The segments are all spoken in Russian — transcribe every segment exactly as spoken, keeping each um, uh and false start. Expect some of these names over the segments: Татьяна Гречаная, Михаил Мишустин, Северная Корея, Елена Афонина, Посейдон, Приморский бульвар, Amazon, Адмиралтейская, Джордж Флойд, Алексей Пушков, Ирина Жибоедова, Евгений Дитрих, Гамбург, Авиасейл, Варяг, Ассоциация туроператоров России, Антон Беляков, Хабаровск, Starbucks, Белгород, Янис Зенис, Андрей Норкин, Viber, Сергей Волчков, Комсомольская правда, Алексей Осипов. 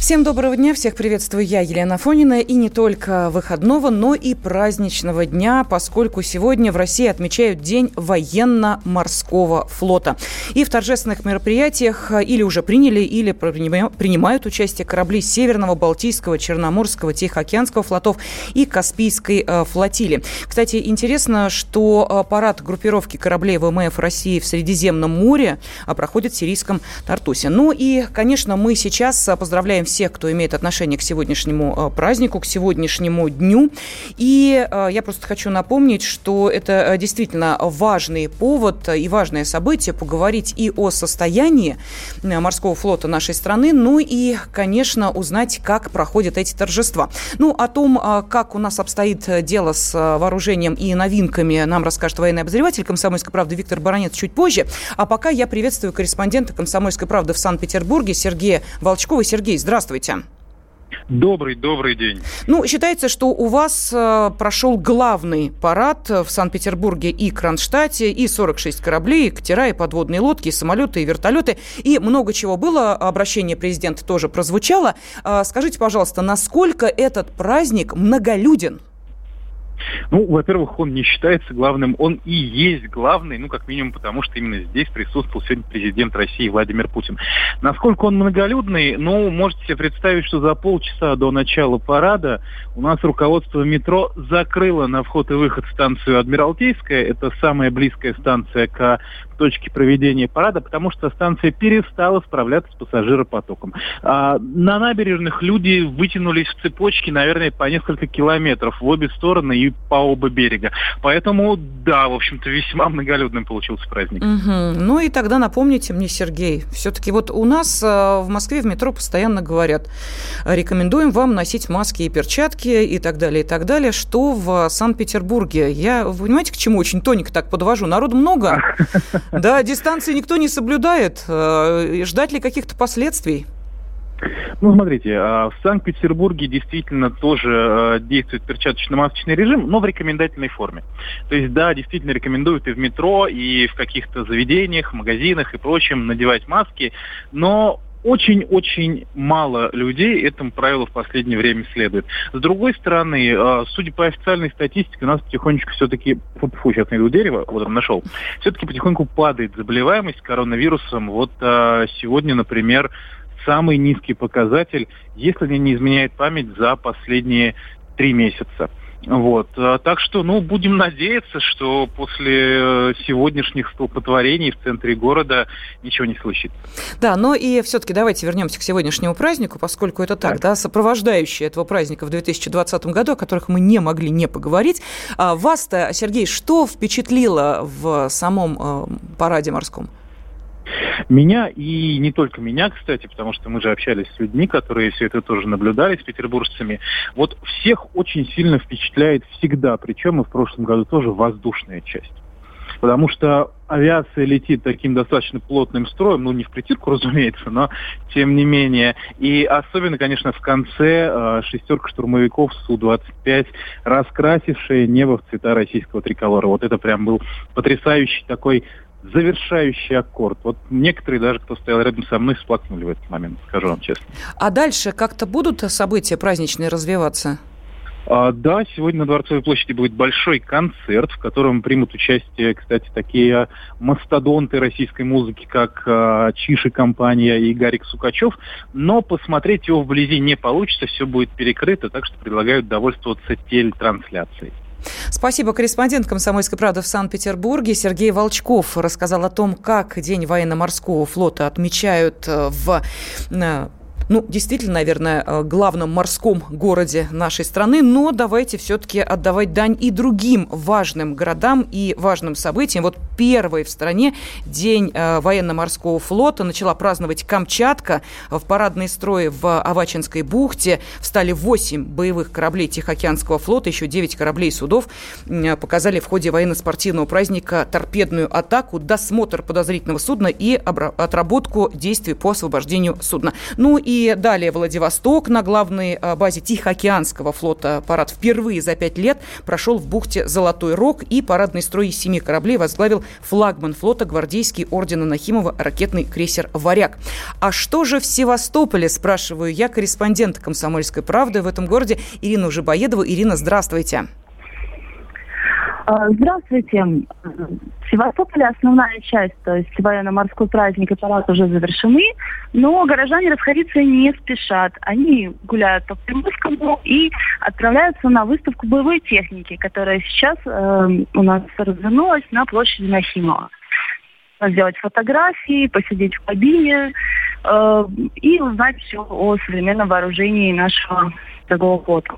Всем доброго дня, всех приветствую я, Елена Афонина, и не только выходного, но и праздничного дня, поскольку сегодня в России отмечают День военно-морского флота. И в торжественных мероприятиях или уже приняли, или принимают участие корабли Северного, Балтийского, Черноморского, Тихоокеанского флотов и Каспийской флотилии. Кстати, интересно, что парад группировки кораблей ВМФ России в Средиземном море проходит в сирийском Тартусе. Ну и, конечно, мы сейчас поздравляем всех, кто имеет отношение к сегодняшнему празднику, к сегодняшнему дню. И я просто хочу напомнить, что это действительно важный повод и важное событие поговорить и о состоянии морского флота нашей страны, ну и, конечно, узнать, как проходят эти торжества. Ну, о том, как у нас обстоит дело с вооружением и новинками, нам расскажет военный обозреватель «Комсомольской правды» Виктор Баранец чуть позже. А пока я приветствую корреспондента «Комсомольской правды» в Санкт-Петербурге Сергея Волчкова. Сергей, здравствуйте. Здравствуйте. Добрый, добрый день. Ну, считается, что у вас э, прошел главный парад в Санкт-Петербурге и Кронштадте, и сорок шесть кораблей, и катера, и подводные лодки, и самолеты, и вертолеты, и много чего было, обращение президента тоже прозвучало. Э, скажите, пожалуйста, насколько этот праздник многолюден? Ну, во-первых, он не считается главным, он и есть главный, ну, как минимум, потому что именно здесь присутствовал сегодня президент России Владимир Путин. Насколько он многолюдный, ну, можете себе представить, что за полчаса до начала парада у нас руководство метро закрыло на вход и выход станцию Адмиралтейская, это самая близкая станция к точке проведения парада, потому что станция перестала справляться с пассажиропотоком. А на набережных люди вытянулись в цепочки, наверное, по несколько километров в обе стороны и по оба берега. Поэтому, да, в общем-то, весьма многолюдным получился праздник. Угу. Ну и тогда напомните мне, Сергей, все-таки вот у нас в Москве в метро постоянно говорят, рекомендуем вам носить маски и перчатки и так далее, и так далее. Что в Санкт-Петербурге? Я, вы понимаете, к чему очень тоненько так подвожу? Народу много, да, дистанции никто не соблюдает. Ждать ли каких-то последствий? Ну, смотрите, в Санкт-Петербурге действительно тоже действует перчаточно-масочный режим, но в рекомендательной форме. То есть, да, действительно рекомендуют и в метро, и в каких-то заведениях, магазинах и прочем надевать маски, но очень-очень мало людей этому правилу в последнее время следует. С другой стороны, судя по официальной статистике, у нас потихонечку все-таки... Фу, сейчас найду дерево, вот он нашел. Все-таки потихоньку падает заболеваемость коронавирусом. Вот сегодня, например... Самый низкий показатель, если мне не изменяет память, за последние три месяца. Вот. Так что, ну, будем надеяться, что после сегодняшних столпотворений в центре города ничего не случится. Да, но и все-таки давайте вернемся к сегодняшнему празднику, поскольку это так, да, да сопровождающие этого праздника в две тысячи двадцатом году, о которых мы не могли не поговорить. Вас-то, Сергей, что впечатлило в самом параде морском? Меня, и не только меня, кстати, потому что мы же общались с людьми, которые все это тоже наблюдали, с петербуржцами. Вот всех очень сильно впечатляет всегда, причем и в прошлом году тоже, воздушная часть. Потому что авиация летит таким достаточно плотным строем, ну, не в притирку, разумеется, но тем не менее. И особенно, конечно, в конце э, шестерка штурмовиков Су двадцать пять, раскрасившая небо в цвета российского триколора. Вот это прям был потрясающий такой... завершающий аккорд. Вот некоторые даже, кто стоял рядом со мной, всплакнули в этот момент, скажу вам честно. А дальше как-то будут события праздничные развиваться? А, да, сегодня на Дворцовой площади будет большой концерт, в котором примут участие, кстати, такие мастодонты российской музыки, как а, Чиши компания и Гарик Сукачев, но посмотреть его вблизи не получится, все будет перекрыто, так что предлагают довольствоваться телетрансляцией. Спасибо. Корреспондент «Комсомольской правды» в Санкт-Петербурге Сергей Волчков рассказал о том, как День военно-морского флота отмечают в... Ну, действительно, наверное, главном морском городе нашей страны. Но давайте все-таки отдавать дань и другим важным городам и важным событиям. Вот первый в стране день военно-морского флота начала праздновать Камчатка. В парадные строи в Авачинской бухте встали восемь боевых кораблей Тихоокеанского флота, еще девять кораблей судов. Показали в ходе военно-спортивного праздника торпедную атаку, досмотр подозрительного судна и отработку действий по освобождению судна. Ну и далее Владивосток. На главной базе Тихоокеанского флота парад впервые за пять лет прошел в бухте Золотой Рог, и парадный строй из семи кораблей возглавил флагман флота, гвардейский ордена Нахимова, ракетный крейсер «Варяг». А что же в Севастополе, спрашиваю я корреспондента «Комсомольской правды» в этом городе Ирину Жибоедову. Ирина, здравствуйте. Здравствуйте. В Севастополе основная часть, то есть военно-морской праздник и парад уже завершены, но горожане расходиться не спешат. Они гуляют по Приморскому и отправляются на выставку боевой техники, которая сейчас э, у нас развернулась на площади Нахимова. Сделать фотографии, посидеть в кабине э, и узнать все о современном вооружении нашего торгового флота.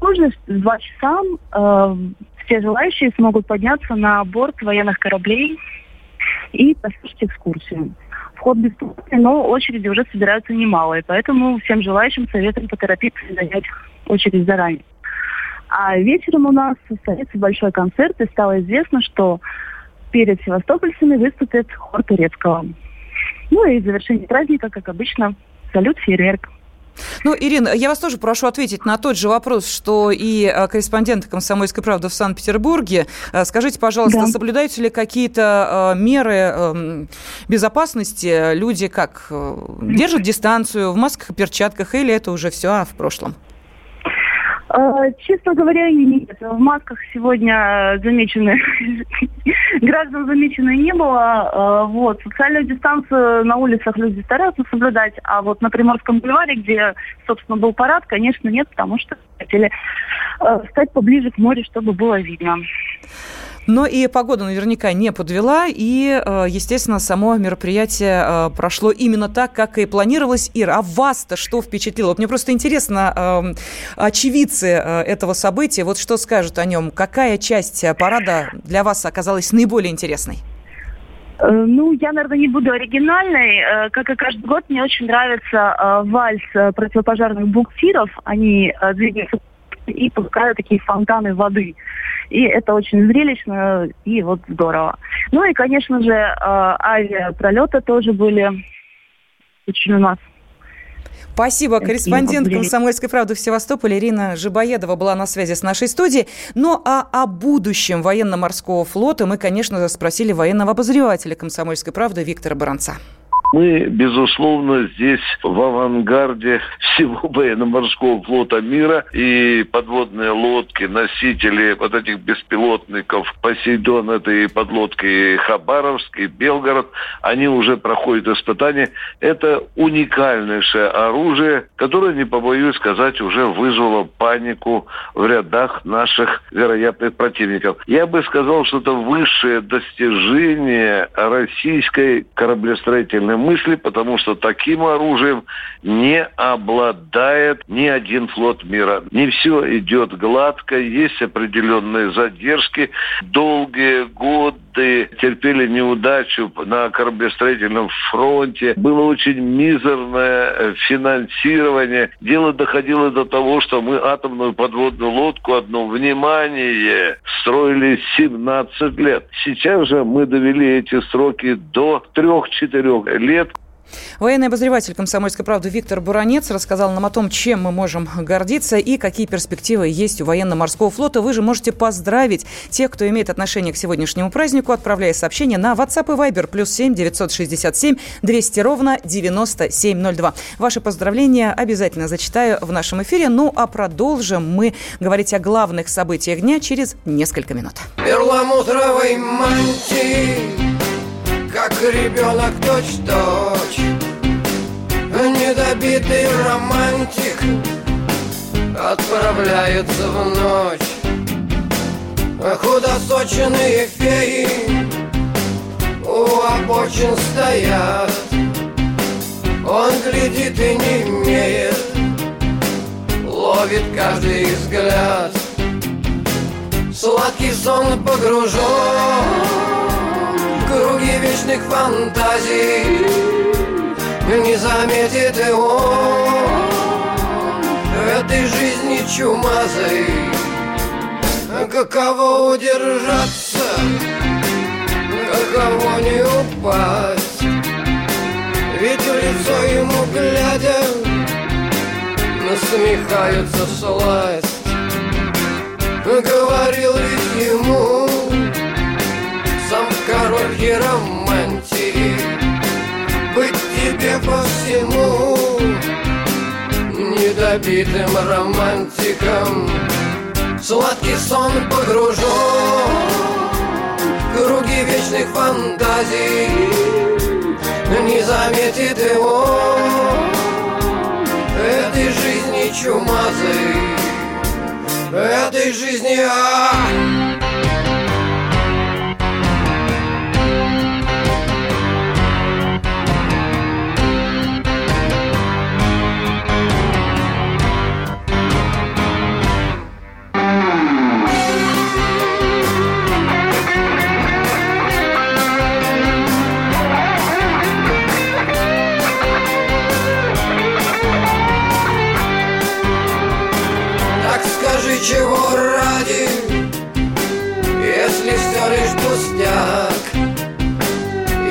Позже, в два часа, э, все желающие смогут подняться на борт военных кораблей и послушать экскурсию. Вход бесплатный, но очереди уже собираются немалые, поэтому всем желающим советуем поторопиться и занять очередь заранее. А вечером у нас состоится большой концерт, и стало известно, что перед севастопольцами выступит хор Турецкого. Ну и в завершении праздника, как обычно, салют, фейерверк. Ну, Ирина, я вас тоже прошу ответить на тот же вопрос, что и корреспондент «Комсомольской правды» в Санкт-Петербурге. Скажите, пожалуйста, да. соблюдаются ли какие-то меры безопасности? Люди как, держат дистанцию в масках и перчатках, или это уже все в прошлом? Честно говоря, нет. В масках сегодня замечены граждан замечено не было. Вот. Социальную дистанцию на улицах люди стараются соблюдать, а вот на Приморском бульваре, где, собственно, был парад, конечно, нет, потому что хотели стать поближе к морю, чтобы было видно. Но и погода наверняка не подвела, и, естественно, само мероприятие прошло именно так, как и планировалось. Ира, а вас-то что впечатлило? Вот мне просто интересно, очевидцы этого события, вот что скажут о нем? Какая часть парада для вас оказалась наиболее интересной? Ну, я, наверное, не буду оригинальной. Как и каждый год, мне очень нравится вальс противопожарных буксиров. Они двигаются и пускают такие фонтаны воды. И это очень зрелищно и вот здорово. Ну и, конечно же, авиапролеты тоже были очень у нас. Спасибо. Корреспондент «Комсомольской правды» в Севастополе Ирина Жибоедова была на связи с нашей студией. Ну, а о будущем военно-морского флота мы, конечно, спросили военного обозревателя «Комсомольской правды» Виктора Баранца. Мы, безусловно, здесь в авангарде всего военно-морского флота мира. И подводные лодки, носители вот этих беспилотников, «Посейдон», это и подлодки «Хабаровск», и «Белгород», они уже проходят испытания. Это уникальнейшее оружие, которое, не побоюсь сказать, уже вызвало панику в рядах наших вероятных противников. Я бы сказал, что это высшее достижение российской кораблестроительной мысли, потому что таким оружием не обладает ни один флот мира. Не все идет гладко, есть определенные задержки. Долгие годы терпели неудачу на кораблестроительном фронте. Было очень мизерное финансирование. Дело доходило до того, что мы атомную подводную лодку одну, внимание, строили семнадцать лет. Сейчас же мы довели эти сроки до трех-четырех лет. Лет. Военный обозреватель «Комсомольской правды» Виктор Баранец рассказал нам о том, чем мы можем гордиться и какие перспективы есть у военно-морского флота. Вы же можете поздравить тех, кто имеет отношение к сегодняшнему празднику, отправляя сообщения на WhatsApp и Viber плюс семь девятьсот шестьдесят семь двести ровно девяносто семь ноль два. Ваши поздравления обязательно зачитаю в нашем эфире. Ну а продолжим мы говорить о главных событиях дня через несколько минут. Перламутровый мантий, как ребенок точь-в-точь, недобитый романтик отправляется в ночь. Худосочные феи у обочин стоят, он глядит и не имеет, ловит каждый взгляд. сладкий сон погружен в круги вечных фантазий. Не заметит и он в этой жизни чумазой. Каково удержаться, каково не упасть, ведь в лицо ему глядя насмехаются всласть. Говорил ведь ему сам король хиромантии: быть тебе по всему недобитым романтиком. Сладкий сон погружен в круги вечных фантазий. Не заметит его этой жизни чумазой, этой жизни а. Чего ради, если все лишь пустяк,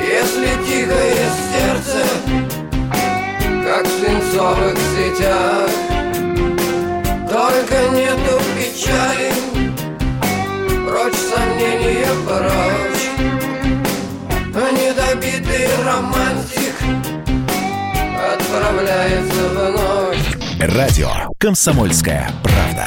если тихое сердце, как в свинцовых сетях. Только нету печали, прочь сомнения, прочь. Недобитый романтик отправляется вновь. Радио «Комсомольская правда».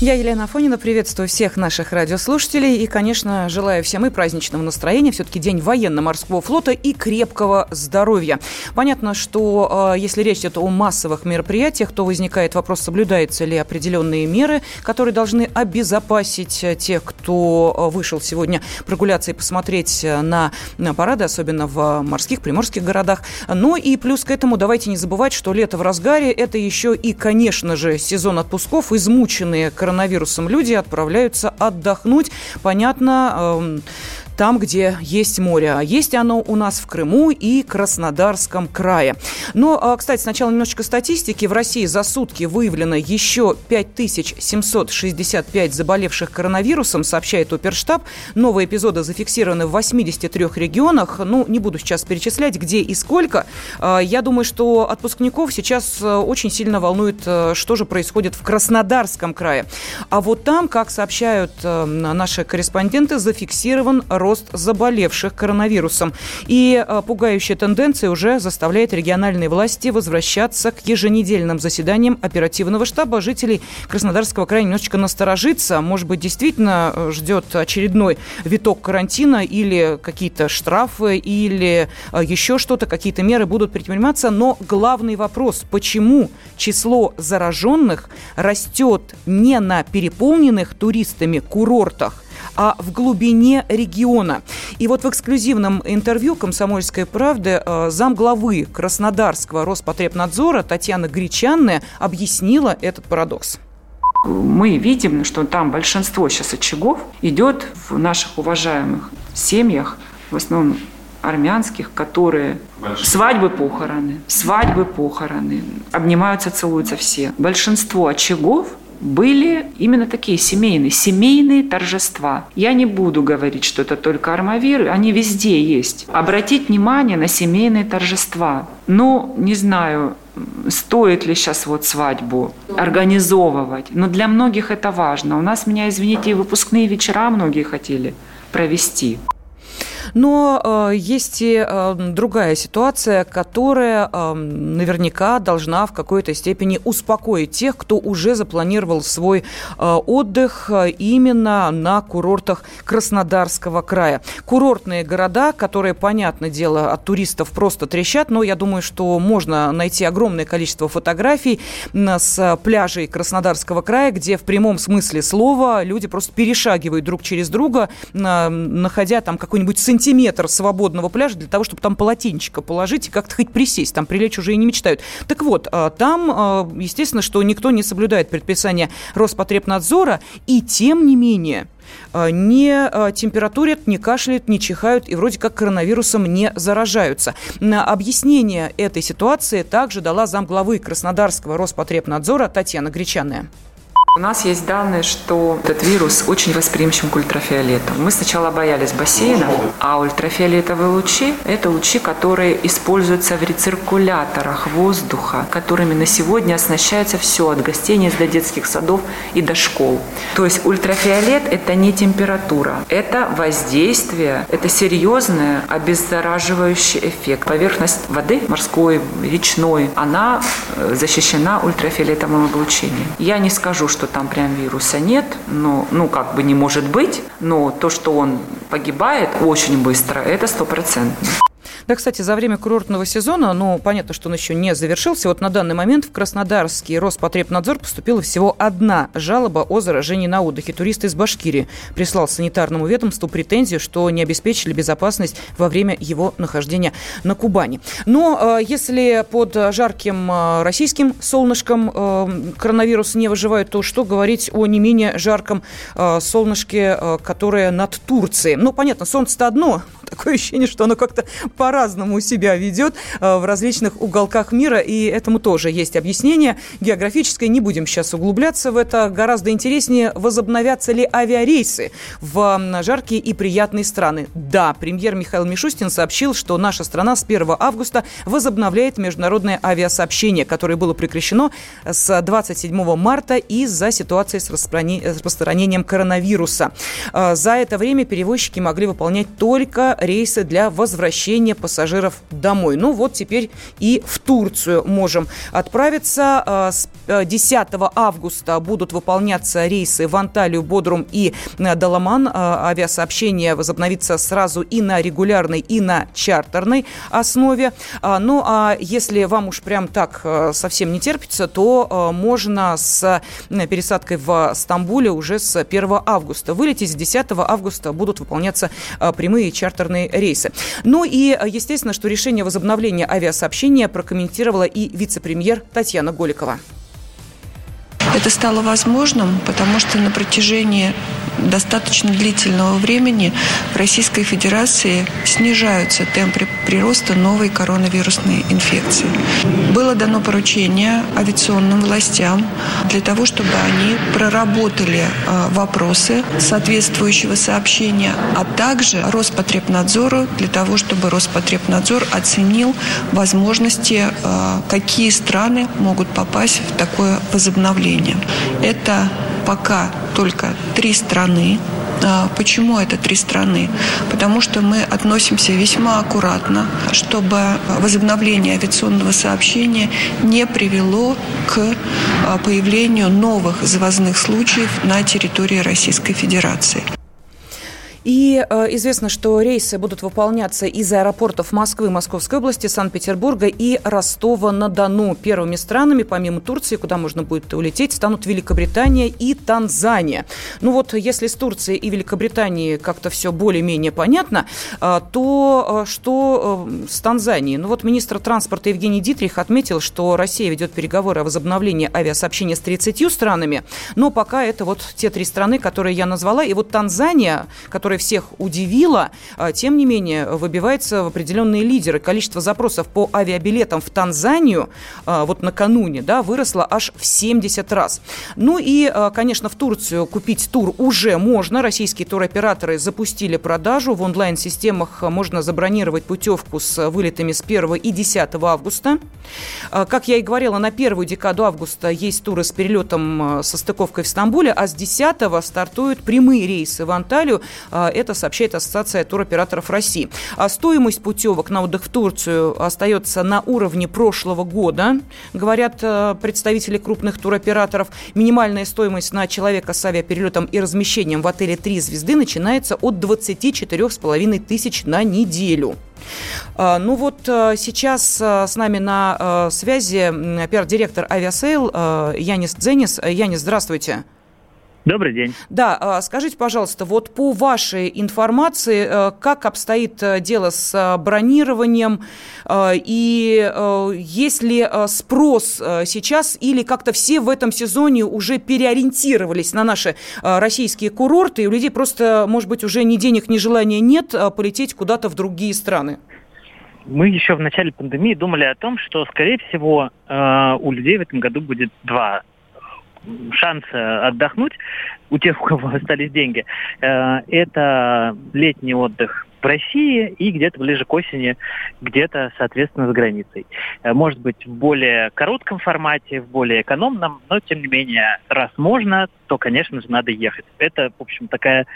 Я, Елена Афонина, приветствую всех наших радиослушателей и, конечно, желаю всем и праздничного настроения, все-таки день военно-морского флота, и крепкого здоровья. Понятно, что если речь идет о массовых мероприятиях, то возникает вопрос, соблюдаются ли определенные меры, которые должны обезопасить тех, кто вышел сегодня прогуляться и посмотреть на, на парады, особенно в морских, приморских городах. Ну и плюс к этому давайте не забывать, что лето в разгаре, это еще и, конечно же, сезон отпусков, измученные коронавирусом. Коронавирусом люди отправляются отдохнуть, понятно, там, где есть море. А есть оно у нас в Крыму и Краснодарском крае. Но, кстати, сначала немножечко статистики. В России за сутки выявлено еще пять тысяч семьсот шестьдесят пять заболевших коронавирусом, сообщает Оперштаб. Новые эпизоды зафиксированы в восьмидесяти трёх регионах. Ну, не буду сейчас перечислять, где и сколько. Я думаю, что отпускников сейчас очень сильно волнует, что же происходит в Краснодарском крае. А вот там, как сообщают наши корреспонденты, зафиксирован рост заболевших коронавирусом. И пугающая тенденция уже заставляет региональные власти возвращаться к еженедельным заседаниям оперативного штаба. Жителей Краснодарского края немножечко насторожиться. Может быть, действительно ждет очередной виток карантина или какие-то штрафы, или еще что-то, какие-то меры будут предприниматься. Но главный вопрос, почему число зараженных растет не на переполненных туристами курортах, а в глубине региона. И вот в эксклюзивном интервью «Комсомольской правды» замглавы Краснодарского Роспотребнадзора Татьяна Гречаная объяснила этот парадокс. Мы видим, что там большинство сейчас очагов идет в наших уважаемых семьях, в основном армянских, которые большинство. свадьбы, похороны, свадьбы, похороны, обнимаются, целуются все. Большинство очагов были именно такие семейные, семейные торжества. Я не буду говорить, что это только армавиры, они везде есть. Обратить внимание на семейные торжества. Ну, не знаю, стоит ли сейчас вот свадьбу организовывать, но для многих это важно. У нас, меня извините, и выпускные вечера многие хотели провести. Но э, есть и э, другая ситуация, которая э, наверняка должна в какой-то степени успокоить тех, кто уже запланировал свой э, отдых именно на курортах Краснодарского края. Курортные города, которые, понятное дело, от туристов просто трещат, но я думаю, что можно найти огромное количество фотографий с пляжей Краснодарского края, где в прямом смысле слова люди просто перешагивают друг через друга, находя там какой-нибудь сантиментальный сантиметр свободного пляжа для того, чтобы там полотенчика положить и как-то хоть присесть. Там прилечь уже и не мечтают. Так вот, там, естественно, что никто не соблюдает предписание Роспотребнадзора, и тем не менее не температурят, не кашляют, не чихают и вроде как коронавирусом не заражаются. Объяснение этой ситуации также дала замглавы Краснодарского Роспотребнадзора Татьяна Гречаная. У нас есть данные, что этот вирус очень восприимчив к ультрафиолету. Мы сначала боялись бассейна, а ультрафиолетовые лучи – это лучи, которые используются в рециркуляторах воздуха, которыми на сегодня оснащается все, от гостиниц до детских садов и до школ. То есть ультрафиолет – это не температура, это воздействие, это серьезный обеззараживающий эффект. Поверхность воды, морской, речной, она защищена ультрафиолетовым облучением. Я не скажу, что что там прям вируса нет, но, ну, как бы не может быть, но то, что он погибает очень быстро, это стопроцентно. Да, кстати, за время курортного сезона, ну, понятно, что он еще не завершился, вот на данный момент в Краснодарский Роспотребнадзор поступила всего одна жалоба о заражении на отдыхе. Турист из Башкирии прислал санитарному ведомству претензию, что не обеспечили безопасность во время его нахождения на Кубани. Но если под жарким российским солнышком коронавирус не выживает, то что говорить о не менее жарком солнышке, которое над Турцией? Ну, понятно, солнце-то одно, такое ощущение, что оно как-то по-разному себя ведет в различных уголках мира, и этому тоже есть объяснение географическое. Не будем сейчас углубляться в это. Гораздо интереснее, возобновятся ли авиарейсы в жаркие и приятные страны. Да, премьер Михаил Мишустин сообщил, что наша страна с первого августа возобновляет международное авиасообщение, которое было прекращено с двадцать седьмого марта из-за ситуации с распространением коронавируса. За это время перевозчики могли выполнять только рейсы для возвращения пассажиров домой. Ну вот теперь и в Турцию можем отправиться. С десятого августа будут выполняться рейсы в Анталию, Бодрум и Даламан. Авиасообщение возобновится сразу и на регулярной, и на чартерной основе. Ну а если вам уж прям так совсем не терпится, то можно с пересадкой в Стамбуле уже с первого августа. Вылететь с десятого августа будут выполняться прямые чартерные рейсы. Ну и И, естественно, что решение возобновления авиасообщения прокомментировала и вице-премьер Татьяна Голикова. Это стало возможным, потому что на протяжении достаточно длительного времени в Российской Федерации снижаются темпы прироста новой коронавирусной инфекции. Было дано поручение авиационным властям для того, чтобы они проработали вопросы соответствующего сообщения, а также Роспотребнадзору для того, чтобы Роспотребнадзор оценил возможности, какие страны могут попасть в такое возобновление. Это пока только три страны. Почему это три страны? Потому что мы относимся весьма аккуратно, чтобы возобновление авиационного сообщения не привело к появлению новых завозных случаев на территории Российской Федерации. И э, известно, что рейсы будут выполняться из аэропортов Москвы, Московской области, Санкт-Петербурга и Ростова-на-Дону. Первыми странами, помимо Турции, куда можно будет улететь, станут Великобритания и Танзания. Ну вот, если с Турцией и Великобританией как-то все более-менее понятно, э, то э, что э, с Танзанией? Ну вот, министр транспорта Евгений Дитрих отметил, что Россия ведет переговоры о возобновлении авиасообщения с тридцатью странами, но пока это вот те три страны, которые я назвала. И вот Танзания, которая всех удивила, тем не менее выбивается в определенные лидеры. Количество запросов по авиабилетам в Танзанию вот накануне, да, выросло аж в семьдесят раз. Ну и, конечно, в Турцию купить тур уже можно. Российские туроператоры запустили продажу. В онлайн-системах можно забронировать путевку с вылетами с первого и десятого августа. Как я и говорила, на первую декаду августа есть туры с перелетом со стыковкой в Стамбуле, а с десятого стартуют прямые рейсы в Анталию. Это сообщает Ассоциация туроператоров России. А стоимость путевок на отдых в Турцию остается на уровне прошлого года, говорят представители крупных туроператоров. Минимальная стоимость на человека с авиаперелетом и размещением в отеле «три звезды» начинается от двадцати четырёх с половиной тысяч на неделю. Ну вот сейчас с нами на связи пиар-директор «Авиасейл» Янис Зенис. Янис, здравствуйте. Добрый день. Да, скажите, пожалуйста, вот по вашей информации, как обстоит дело с бронированием и есть ли спрос сейчас или как-то все в этом сезоне уже переориентировались на наши российские курорты и у людей просто, может быть, уже ни денег, ни желания нет полететь куда-то в другие страны? Мы еще в начале пандемии думали о том, что, скорее всего, у людей в этом году будет два шансы отдохнуть у тех, у кого остались деньги, это летний отдых в России и где-то ближе к осени, где-то, соответственно, за границей. Может быть, в более коротком формате, в более экономном, но, тем не менее, раз можно, то, конечно же, надо ехать. Это, в общем, такая,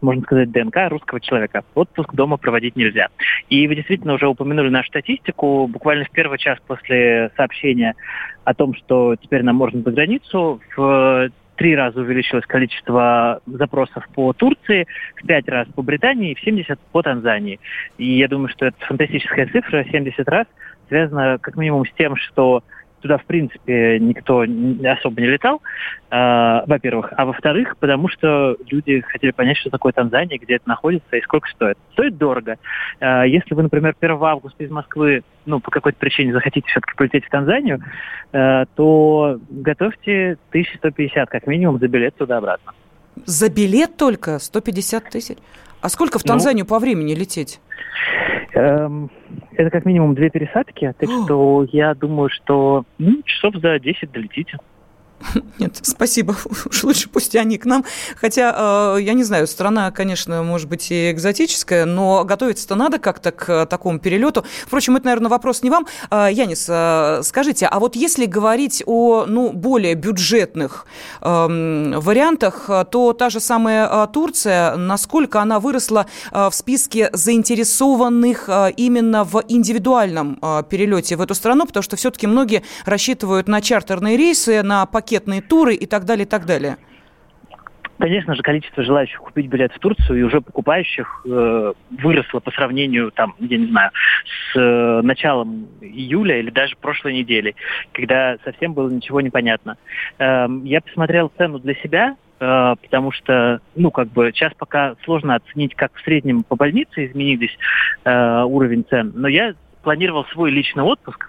можно сказать, ДНК русского человека. Отпуск дома проводить нельзя. И вы действительно уже упомянули нашу статистику. Буквально в первый час после сообщения о том, что теперь нам можно за границу, в три раза увеличилось количество запросов по Турции, в пять раз по Британии и в семьдесят по Танзании. И я думаю, что это фантастическая цифра, семьдесят раз, связана как минимум с тем, что туда, в принципе, никто особо не летал, э, во-первых. А во-вторых, потому что люди хотели понять, что такое Танзания, где это находится и сколько стоит. Стоит дорого. Э, если вы, например, первого августа из Москвы, ну, по какой-то причине захотите все-таки полететь в Танзанию, э, то готовьте тысяча сто пятьдесят как минимум за билет туда-обратно. За билет только? сто пятьдесят тысяч? А сколько в Танзанию ну, по времени лететь? Эм, это как минимум две пересадки, так что я думаю, что ну, часов за десять долетите. Нет, спасибо. Уж лучше пусть они к нам. Хотя, я не знаю, страна, конечно, может быть, и экзотическая, но готовиться-то надо как-то к такому перелету. Впрочем, это, наверное, вопрос не вам. Янис, скажите, а вот если говорить о ну, более бюджетных вариантах, то та же самая Турция, насколько она выросла в списке заинтересованных именно в индивидуальном перелете в эту страну, потому что все-таки многие рассчитывают на чартерные рейсы, на пакеты, пакетные туры и так далее, и так далее. Конечно же, количество желающих купить билет в Турцию и уже покупающих э, выросло по сравнению, там, я не знаю, с э, началом июля или даже прошлой недели, когда совсем было ничего непонятно. Э, я посмотрел цену для себя, э, потому что, ну, как бы, сейчас пока сложно оценить, как в среднем по больнице изменились э, уровень цен, но я планировал свой личный отпуск,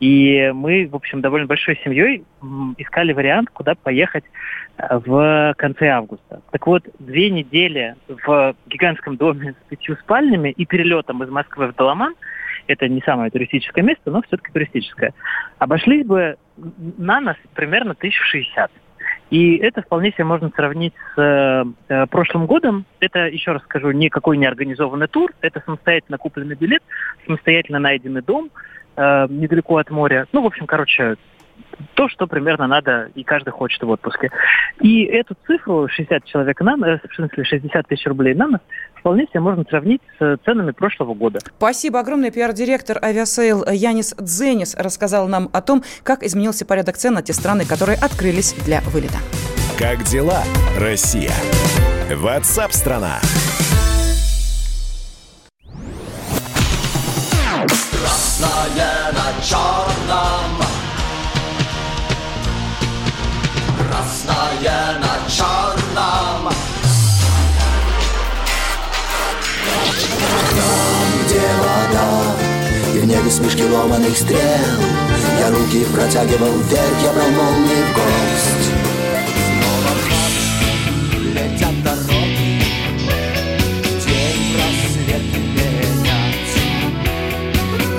и мы, в общем, довольно большой семьей искали вариант, куда поехать в конце августа. Так вот, две недели в гигантском доме с пятью спальнями и перелетом из Москвы в Даламан, это не самое туристическое место, но все-таки туристическое, обошлись бы на нас примерно тысяча шестьдесят. И это вполне себе можно сравнить с э, прошлым годом. Это, еще раз скажу, никакой не организованный тур. Это самостоятельно купленный билет, самостоятельно найденный дом э, недалеко от моря. Ну, в общем, короче, то, что примерно надо и каждый хочет в отпуске. И эту цифру, шестьдесят человек на нас, в смысле шестьдесят тысяч рублей на нас, вполне себе можно сравнить с ценами прошлого года. Спасибо огромное. Пиар-директор Авиасейл Янис Зенис рассказал нам о том, как изменился порядок цен на те страны, которые открылись для вылета. Как дела, Россия? WhatsApp-страна. Красное на черном. Красное на черном. Там, где вода, и в небе смешки ломаных стрел, я руки протягивал вверх, я брал молнии в гость. И снова летят дороги, день просвет менять.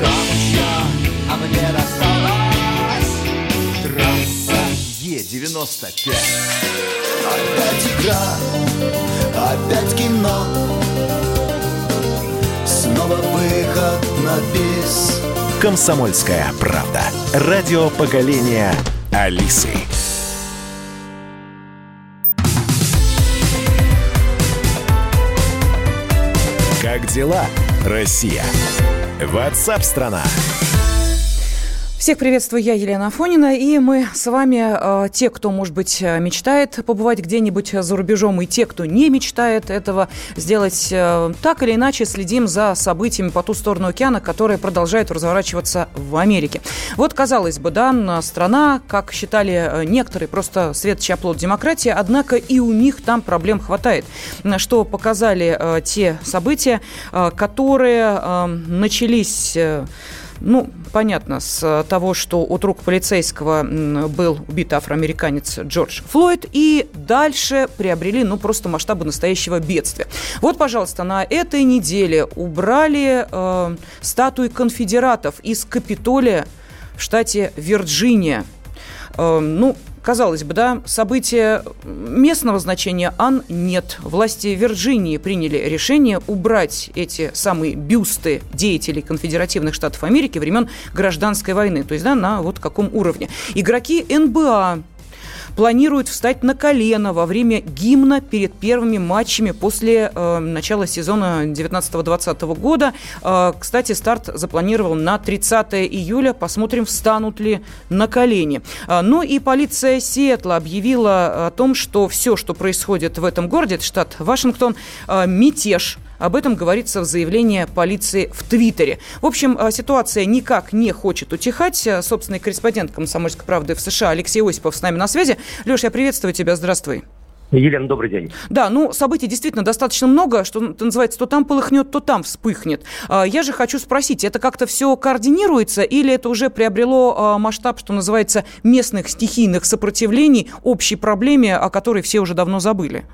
Камушка, а мне рассталась трасса Е девяносто пять. Опять игра, опять кино, снова выход на бис. Комсомольская правда. Радио поколения Алисы. Как дела, Россия? WhatsApp страна. Всех приветствую, я Елена Афонина, и мы с вами, те, кто, может быть, мечтает побывать где-нибудь за рубежом, и те, кто не мечтает этого сделать, так или иначе следим за событиями по ту сторону океана, которые продолжают разворачиваться в Америке. Вот, казалось бы, да, страна, как считали некоторые, просто светочи оплот демократии, однако и у них там проблем хватает, что показали те события, которые начались... Ну, понятно, с того, что от рук полицейского был убит афроамериканец Джордж Флойд, и дальше приобрели, ну, просто масштабы настоящего бедствия. Вот, пожалуйста, на этой неделе убрали э, статуи конфедератов из Капитолия в штате Вирджиния. Э, ну, казалось бы, да, события местного значения, ан нет. Власти Вирджинии приняли решение убрать эти самые бюсты деятелей конфедеративных штатов Америки времен гражданской войны. То есть, да, на вот каком уровне. Игроки эн бэ а планируют встать на колено во время гимна перед первыми матчами после э, начала сезона девятнадцатого-двадцатого года. Э, кстати, старт запланирован на тридцатого июля. Посмотрим, встанут ли на колени. Э, ну и полиция Сиэтла объявила о том, что все, что происходит в этом городе, это штат Вашингтон, э, мятеж. Об этом говорится в заявлении полиции в Твиттере. В общем, ситуация никак не хочет утихать. Собственный корреспондент «Комсомольской правды» в США Алексей Осипов с нами на связи. Леш, я приветствую тебя. Здравствуй. Елена, добрый день. Да, ну, событий действительно достаточно много, что называется, то там полыхнет, то там вспыхнет. Я же хочу спросить, это как-то все координируется или это уже приобрело масштаб, что называется, местных стихийных сопротивлений общей проблеме, о которой все уже давно забыли?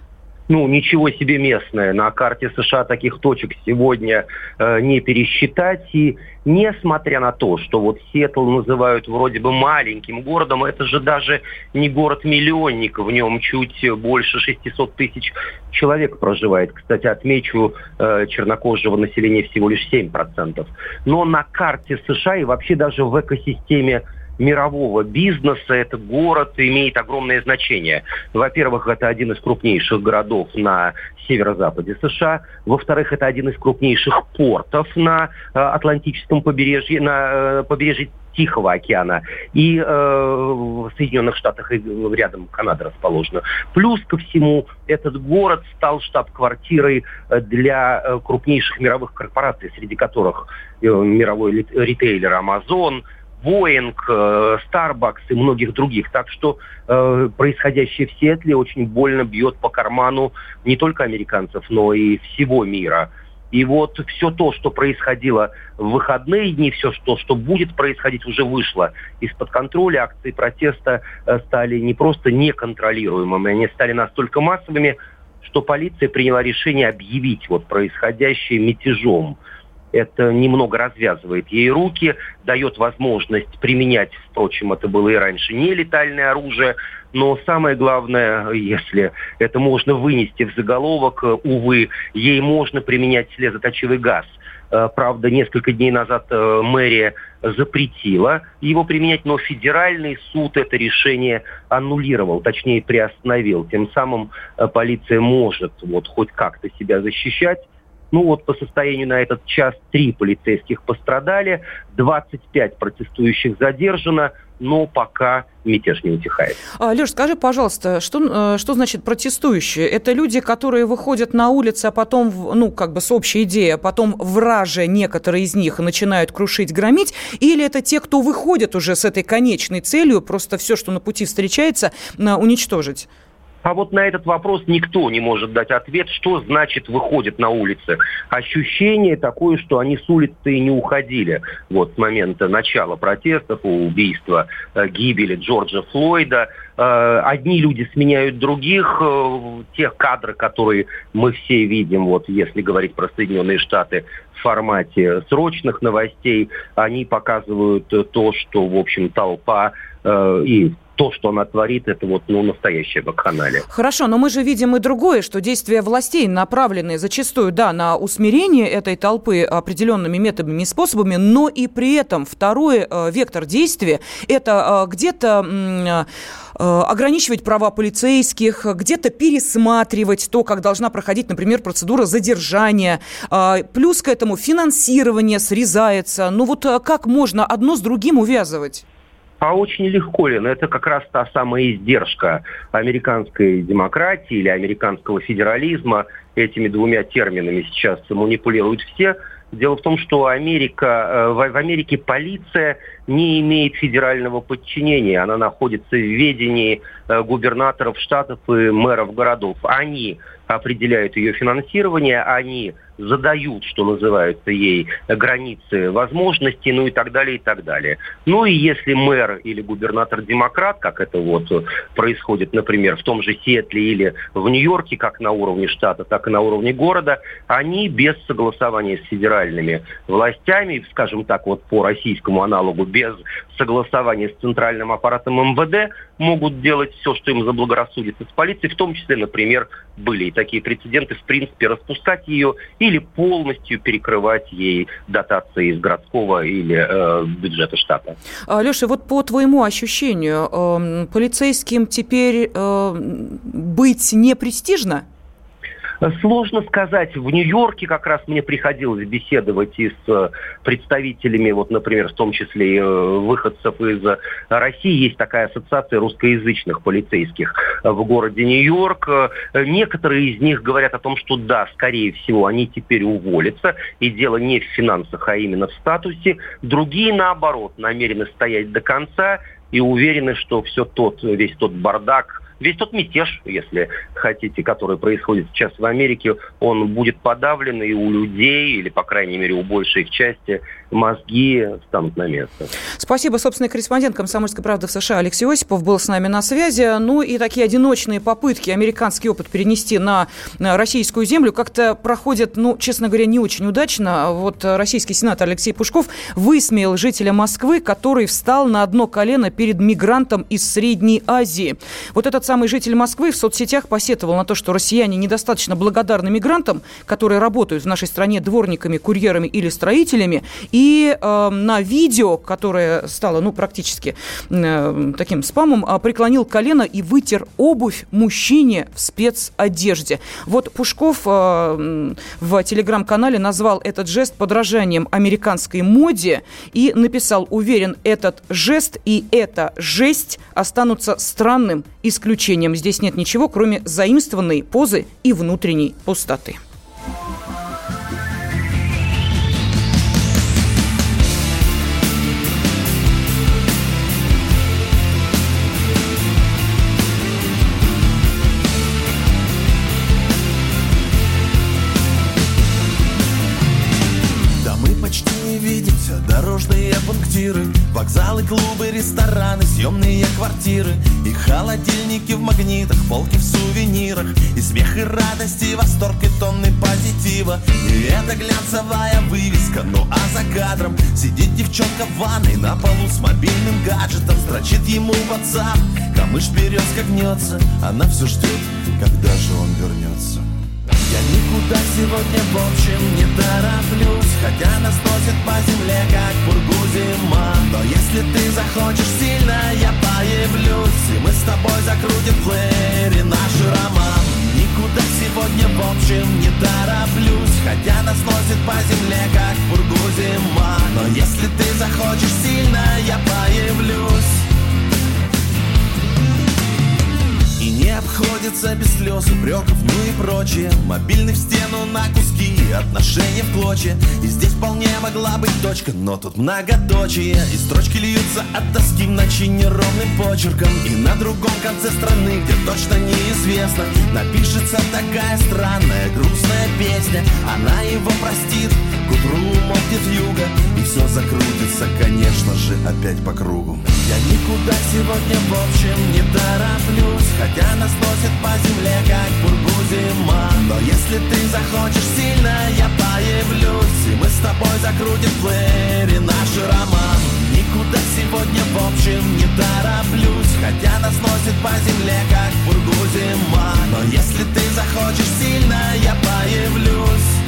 Ну, ничего себе местное. На карте США таких точек сегодня э, не пересчитать. И несмотря на то, что вот Сиэтл называют вроде бы маленьким городом, это же даже не город-миллионник. В нем чуть больше шестьсот тысяч человек проживает. Кстати, отмечу, э, чернокожего населения всего лишь семь процентов. Но на карте США и вообще даже в экосистеме мирового бизнеса этот город имеет огромное значение. Во-первых, это один из крупнейших городов на северо-западе США. Во-вторых, это один из крупнейших портов на э, Атлантическом побережье, на э, побережье Тихого океана. И э, в Соединенных Штатах и рядом Канада расположена. Плюс ко всему, этот город стал штаб-квартирой для крупнейших мировых корпораций, среди которых э, мировой ритейлер Amazon, Boeing, Starbucks и многих других. Так что э, происходящее в Сиэтле очень больно бьет по карману не только американцев, но и всего мира. И вот все то, что происходило в выходные дни, все то, что будет происходить, уже вышло из-под контроля. Акции протеста стали не просто неконтролируемыми, они стали настолько массовыми, что полиция приняла решение объявить вот происходящее мятежом. Это немного развязывает ей руки, дает возможность применять, впрочем, это было и раньше, нелетальное оружие. Но самое главное, если это можно вынести в заголовок, увы, ей можно применять слезоточивый газ. Правда, несколько дней назад мэрия запретила его применять, но федеральный суд это решение аннулировал, точнее приостановил. Тем самым полиция может вот хоть как-то себя защищать. Ну вот по состоянию на этот час три полицейских пострадали, двадцать пять протестующих задержано, но пока мятеж не утихает. Леш, скажи, пожалуйста, что, что значит протестующие? Это люди, которые выходят на улицу, а потом, ну, как бы с общей идеей, а потом враже некоторые из них начинают крушить, громить? Или это те, кто выходит уже с этой конечной целью, просто все, что на пути встречается, уничтожить? А вот на этот вопрос никто не может дать ответ, что значит выходит на улицы. Ощущение такое, что они с улицы и не уходили. Вот с момента начала протестов, убийства, гибели Джорджа Флойда. Одни люди сменяют других. Те кадры, которые мы все видим, вот если говорить про Соединенные Штаты, в формате срочных новостей, они показывают то, что, в общем, толпа и то, что она творит, это вот, ну, настоящее вакханалия. Хорошо, но мы же видим и другое, что действия властей, направленные зачастую, да, на усмирение этой толпы определенными методами и способами, но и при этом второй э, вектор действия – это э, где-то э, ограничивать права полицейских, где-то пересматривать то, как должна проходить, например, процедура задержания. Плюс к этому финансирование срезается. Ну вот как можно одно с другим увязывать? А очень легко, Лена. Это как раз та самая издержка американской демократии или американского федерализма. Этими двумя терминами сейчас манипулируют все. Дело в том, что Америка, в Америке полиция не имеет федерального подчинения. Она находится в ведении губернаторов штатов и мэров городов. Они определяют ее финансирование, они задают, что называется, ей границы возможностей, ну и так далее, и так далее. Ну и если мэр или губернатор-демократ, как это вот происходит, например, в том же Сиэтле или в Нью-Йорке, как на уровне штата, так и на уровне города, они без согласования с федеральными властями, скажем так, вот по российскому аналогу, без согласования с центральным аппаратом эм вэ дэ, могут делать все, что им заблагорассудится с полицией, в том числе, например, были и такие прецеденты, в принципе, распускать ее или полностью перекрывать ей дотации из городского или э, бюджета штата. Леша, вот по твоему ощущению, э, полицейским теперь э, быть не престижно? Сложно сказать. В Нью-Йорке как раз мне приходилось беседовать и с представителями, вот, например, в том числе и выходцев из России. Есть такая ассоциация русскоязычных полицейских в городе Нью-Йорк. Некоторые из них говорят о том, что да, скорее всего, они теперь уволятся. И дело не в финансах, а именно в статусе. Другие, наоборот, намерены стоять до конца и уверены, что все тот, весь тот бардак, весь тот мятеж, если хотите, который происходит сейчас в Америке, он будет подавлен, и у людей, или, по крайней мере, у большей их части, мозги станут на место. Спасибо. Собственный корреспондент «Комсомольской правды» в США Алексей Осипов был с нами на связи. Ну и такие одиночные попытки американский опыт перенести на российскую землю как-то проходят, ну, честно говоря, не очень удачно. Вот российский сенатор Алексей Пушков высмеял жителя Москвы, который встал на одно колено перед мигрантом из Средней Азии. Вот этот самый житель Москвы в соцсетях посетовал на то, что россияне недостаточно благодарны мигрантам, которые работают в нашей стране дворниками, курьерами или строителями. И э, на видео, которое стало, ну, практически э, таким спамом, преклонил колено и вытер обувь мужчине в спецодежде. Вот Пушков э, в телеграм-канале назвал этот жест подражанием американской моде и написал: уверен, этот жест и эта жесть останутся странным исключением. Здесь нет ничего, кроме заимствованной позы и внутренней пустоты. Да мы почти не видимся, дорожные пунктиры, вокзалы, клубы, рестораны, съемные квартиры и холодильники в магнитах, полки в сувенирах, и смех, и радость, и восторг, и тонны позитива. И это глянцевая вывеска, ну а за кадром сидит девчонка в ванной на полу с мобильным гаджетом, строчит ему WhatsApp, камыш березка гнется, она все ждет, когда же он вернется. Я никуда сегодня, в общем, не тороплюсь, хотя нас носит по земле, как пургу зима. Но если ты захочешь сильно, я появлюсь, и мы с тобой закрутим в плеере наш роман. Никуда сегодня, в общем, не тороплюсь, хотя нас носит по земле, как пургу зима. Но если ты захочешь сильно, я появлюсь. И не обходится без слез, упреков, ну и прочее. Мобильный в стену на куски, отношения в клочья. И здесь вполне могла быть точка, но тут многоточие. И строчки льются от тоски в ночи неровным почерком. И на другом конце страны, где точно неизвестно, напишется такая странная грустная песня. Она его простит, к утру умолкнет вьюга, и все закрутится, конечно же, опять по кругу. Я никуда сегодня, в общем, не тороплюсь, хотя нас носит по земле, как пургу зима. Но если ты захочешь сильно, я появлюсь, и мы с тобой закрутим в плеере наш роман. Никуда сегодня, в общем, не тороплюсь, хотя нас носит по земле, как пургу зима. Но если ты захочешь сильно, я появлюсь.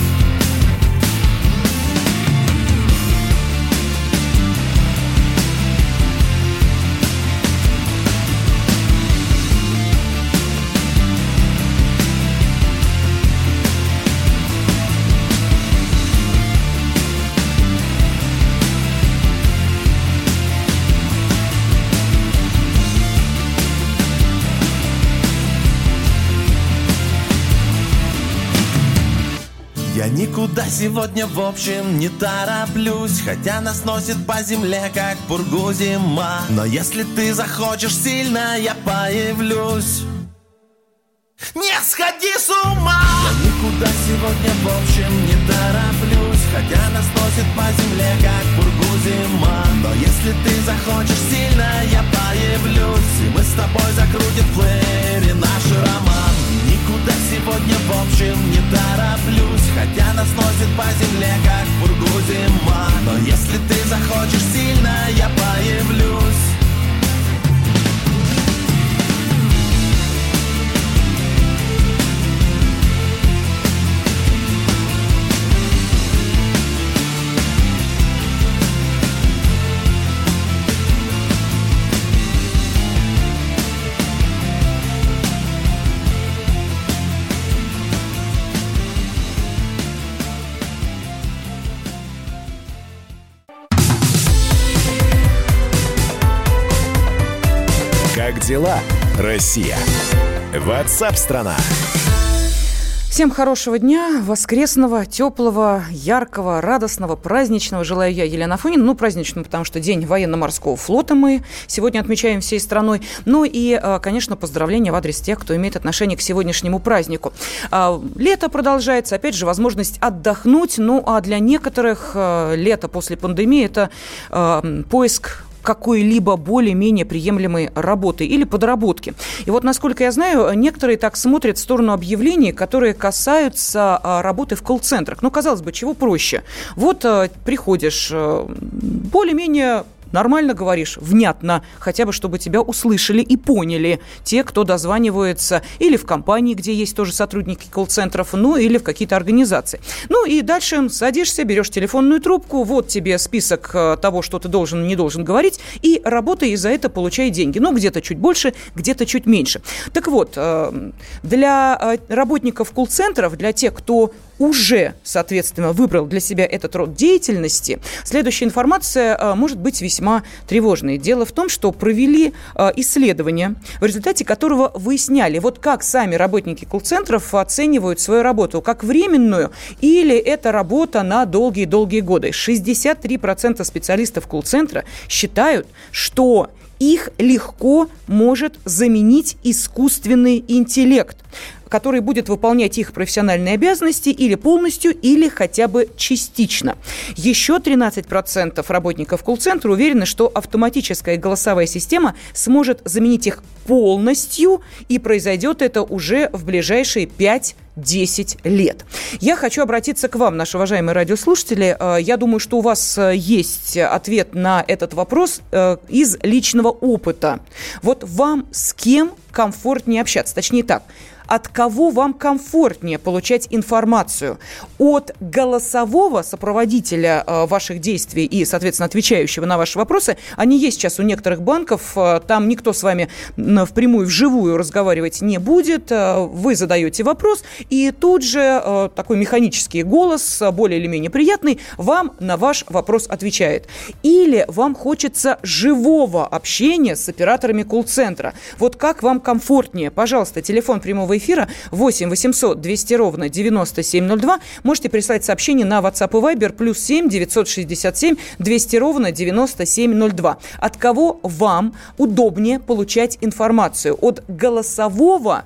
никуда сегодня, в общем, не тороплюсь. Хотя нас носит по земле, как пургу зима. Но если ты захочешь сильно, я появлюсь. Не сходи с ума! Я никуда сегодня, в общем, не тороплюсь. Хотя нас носит по земле, как пургу зима. Но если ты захочешь сильно, я появлюсь. И мы с тобой закрутим в плеере наш роман. Никуда сегодня, в общем, не тороплюсь. Хотя нас носит по земле, как пургу зима. Но если ты захочешь сильно, я появлюсь. Дела, Россия. WhatsApp-страна. Всем хорошего дня, воскресного, теплого, яркого, радостного, праздничного. Желаю я, Елена Афонина. Ну, праздничного, потому что День военно-морского флота мы сегодня отмечаем всей страной. Ну и, конечно, поздравления в адрес тех, кто имеет отношение к сегодняшнему празднику. Лето продолжается, опять же, возможность отдохнуть. Ну, а для некоторых лето после пандемии – это поиск какой-либо более-менее приемлемой работы или подработки. И вот, насколько я знаю, некоторые так смотрят в сторону объявлений, которые касаются работы в колл-центрах. Ну, казалось бы, чего проще? Вот приходишь, более-менее нормально говоришь, внятно, хотя бы чтобы тебя услышали и поняли те, кто дозванивается или в компании, где есть тоже сотрудники колл-центров, ну или в какие-то организации. Ну и дальше садишься, берешь телефонную трубку, вот тебе список того, что ты должен и не должен говорить, и работай, и за это получай деньги. Ну, где-то чуть больше, где-то чуть меньше. Так вот, для работников колл-центров, для тех, кто уже, соответственно, выбрал для себя этот род деятельности, следующая информация может быть весьма тревожной. Дело в том, что провели исследование, в результате которого выясняли, вот как сами работники колл-центров оценивают свою работу, как временную или это работа на долгие-долгие годы. шестьдесят три процента специалистов колл-центра считают, что их легко может заменить искусственный интеллект, который будет выполнять их профессиональные обязанности или полностью, или хотя бы частично. Еще тринадцать процентов работников колл-центра уверены, что автоматическая голосовая система сможет заменить их полностью, и произойдет это уже в ближайшие пять-десять лет. Я хочу обратиться к вам, наши уважаемые радиослушатели. Я думаю, что у вас есть ответ на этот вопрос из личного опыта. Вот вам с кем комфортнее общаться? Точнее так, от кого вам комфортнее получать информацию? От голосового сопроводителя ваших действий и, соответственно, отвечающего на ваши вопросы. Они есть сейчас у некоторых банков. Там никто с вами впрямую, вживую разговаривать не будет. Вы задаете вопрос, и тут же такой механический голос, более или менее приятный, вам на ваш вопрос отвечает. Или вам хочется живого общения с операторами колл-центра. Вот как вам комфортнее? Пожалуйста, телефон прямого эфира восемь восемьсот двести ровно девяносто семь ноль два. Можете прислать сообщение на WhatsApp и Viber плюс семь девятьсот шестьдесят семь двести ровно девяносто семь ноль два. От кого вам удобнее получать информацию? От голосового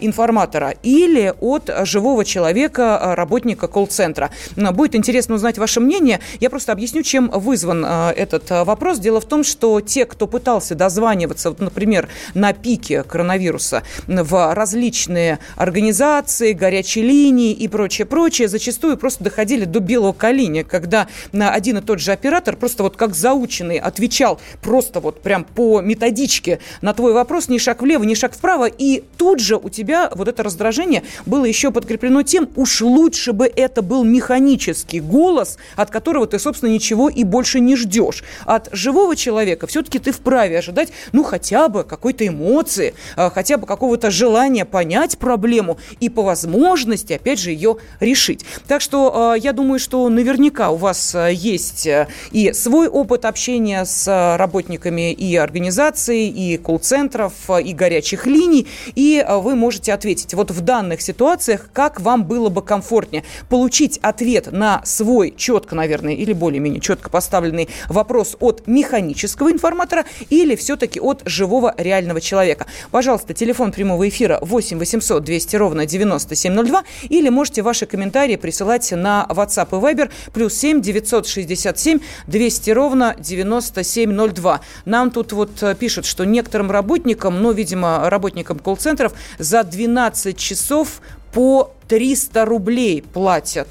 информатора или от живого человека, работника колл-центра? Будет интересно узнать ваше мнение. Я просто объясню, чем вызван этот вопрос. Дело в том, что те, кто пытался дозваниваться, вот, например, на пике коронавируса в различные организации, горячие линии и прочее-прочее, зачастую просто доходили до белого коленя, когда один и тот же оператор просто вот как заученный отвечал просто вот прям по методичке на твой вопрос, ни шаг влево, ни шаг вправо, и тут же у тебя вот это раздражение было еще подкреплено тем, уж лучше бы это был механический голос, от которого ты, собственно, ничего и больше не ждешь. От живого человека все-таки ты вправе ожидать, ну, хотя бы какой-то эмоции, хотя бы какого-то желания понять проблему и по возможности, опять же, ее решить. Так что я думаю, что наверняка у вас есть и свой опыт общения с работниками и организаций, и колл-центров, и горячих линий, и вы можете можете ответить. Вот в данных ситуациях как вам было бы комфортнее? Получить ответ на свой четко, наверное, или более-менее четко поставленный вопрос от механического информатора или все-таки от живого реального человека. Пожалуйста, телефон прямого эфира восемь восемьсот двести ровно девяносто семь ноль два или можете ваши комментарии присылать на WhatsApp и Viber плюс семь девятьсот шестьдесят семь двести ровно девяносто семь ноль два. Нам тут вот пишут, что некоторым работникам, ну, видимо, работникам колл-центров за двенадцать часов по триста рублей платят.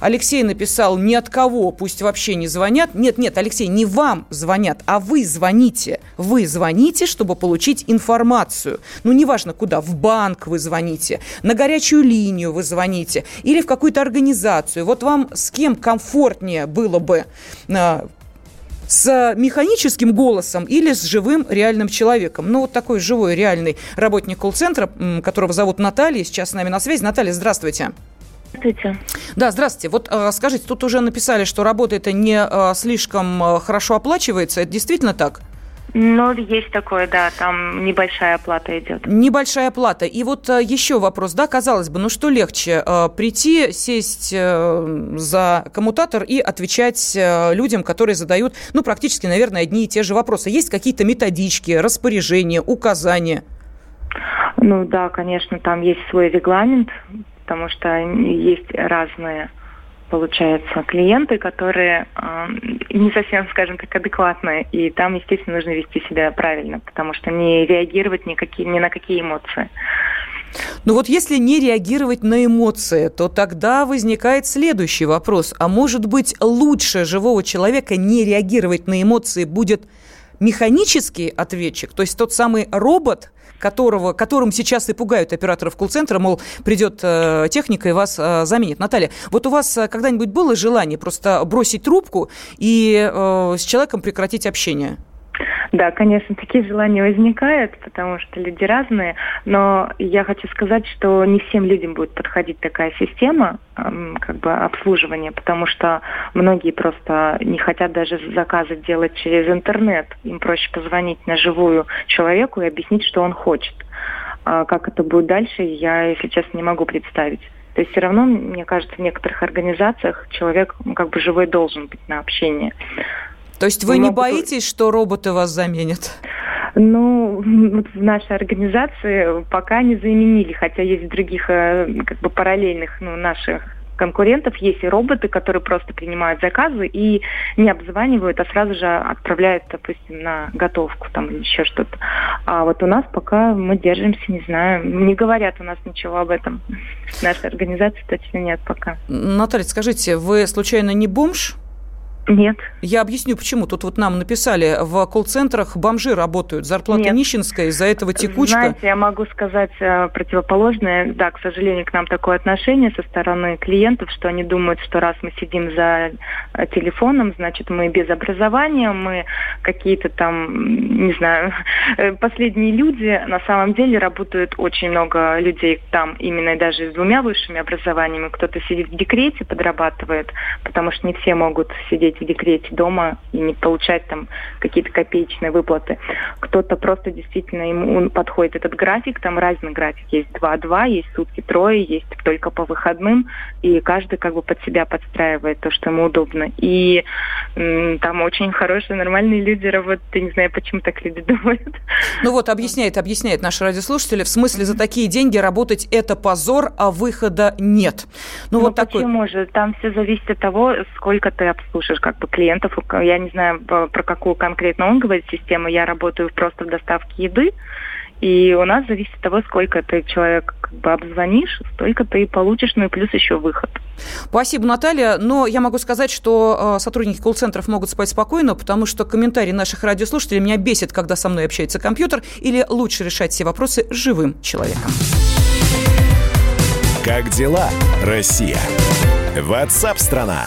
Алексей написал, ни от кого пусть вообще не звонят. Нет, нет, Алексей, не вам звонят, а вы звоните. Вы звоните, чтобы получить информацию. Ну, неважно куда, в банк вы звоните, на горячую линию вы звоните или в какую-то организацию. Вот вам с кем комфортнее было бы, с механическим голосом или с живым реальным человеком? Ну, вот такой живой реальный работник колл-центра, которого зовут Наталья, сейчас с нами на связи. Наталья, здравствуйте. Здравствуйте. Да, здравствуйте. Вот скажите, тут уже написали, что работа-то не слишком хорошо оплачивается. Это действительно так? Ну, есть такое, да, там небольшая оплата идет. Небольшая оплата. И вот еще вопрос, да, казалось бы, ну что легче, прийти, сесть за коммутатор и отвечать людям, которые задают, ну, практически, наверное, одни и те же вопросы. Есть какие-то методички, распоряжения, указания? Ну, да, конечно, там есть свой регламент, потому что есть разные, получается, клиенты, которые э, не совсем, скажем так, адекватны, и там, естественно, нужно вести себя правильно, потому что не реагировать никакие, ни на какие эмоции. Ну вот если не реагировать на эмоции, то тогда возникает следующий вопрос. А может быть, лучше живого человека не реагировать на эмоции будет механический ответчик, то есть тот самый робот, которого, которым сейчас и пугают операторов колл-центра, мол, придет э, техника и вас э, заменит. Наталья, вот у вас э, когда-нибудь было желание просто бросить трубку и э, с человеком прекратить общение? Да, конечно, такие желания возникают, потому что люди разные, но я хочу сказать, что не всем людям будет подходить такая система, как бы, обслуживания, потому что многие просто не хотят даже заказы делать через интернет. Им проще позвонить на живую человеку и объяснить, что он хочет. А как это будет дальше, я, если честно, не могу представить. То есть все равно, мне кажется, в некоторых организациях человек, как бы, живой должен быть на общении. То есть вы не боитесь, что роботы вас заменят? Ну, в нашей организации пока не заменили, хотя есть других, как бы, параллельных, ну, наших конкурентов, есть и роботы, которые просто принимают заказы и не обзванивают, а сразу же отправляют, допустим, на готовку там или еще что-то. А вот у нас пока мы держимся, не знаю, не говорят у нас ничего об этом. Нашей организации точно нет пока. Наталья, скажите, вы случайно не бомж? Нет. Я объясню, почему. Тут вот нам написали, в колл-центрах бомжи работают, зарплата Нет. нищенская, из-за этого текучка. Знаете, я могу сказать противоположное. Да, к сожалению, к нам такое отношение со стороны клиентов, что они думают, что раз мы сидим за телефоном, значит, мы без образования, мы какие-то там, не знаю, последние люди. На самом деле работают очень много людей там, именно даже с двумя высшими образованиями. Кто-то сидит в декрете, подрабатывает, потому что не все могут сидеть в декрете дома и не получать там какие-то копеечные выплаты. Кто-то просто действительно, ему подходит этот график, там разный график. Есть два-два, есть сутки трое, есть только по выходным, и каждый, как бы, под себя подстраивает то, что ему удобно. И м- там очень хорошие, нормальные люди работают. Я не знаю, почему так люди думают. Ну вот, объясняет, объясняет наши радиослушатели, в смысле, за такие деньги работать это позор, а выхода нет. Ну, ну вот почему такой... же? Там все зависит от того, сколько ты обслуживаешь, как бы, клиентов. Я не знаю, про какую конкретно он говорит систему. Я работаю просто в доставке еды, и у нас зависит от того, сколько ты человек, как бы, обзвонишь, столько ты получишь, ну и плюс еще выход. Спасибо, Наталья. Но я могу сказать, что сотрудники колл-центров могут спать спокойно, потому что комментарии наших радиослушателей меня бесит, когда со мной общается компьютер, или лучше решать все вопросы живым человеком. Как дела, Россия? WhatsApp-страна.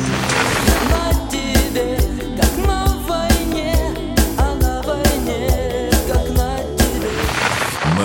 На тебе, как на войне, а на войне,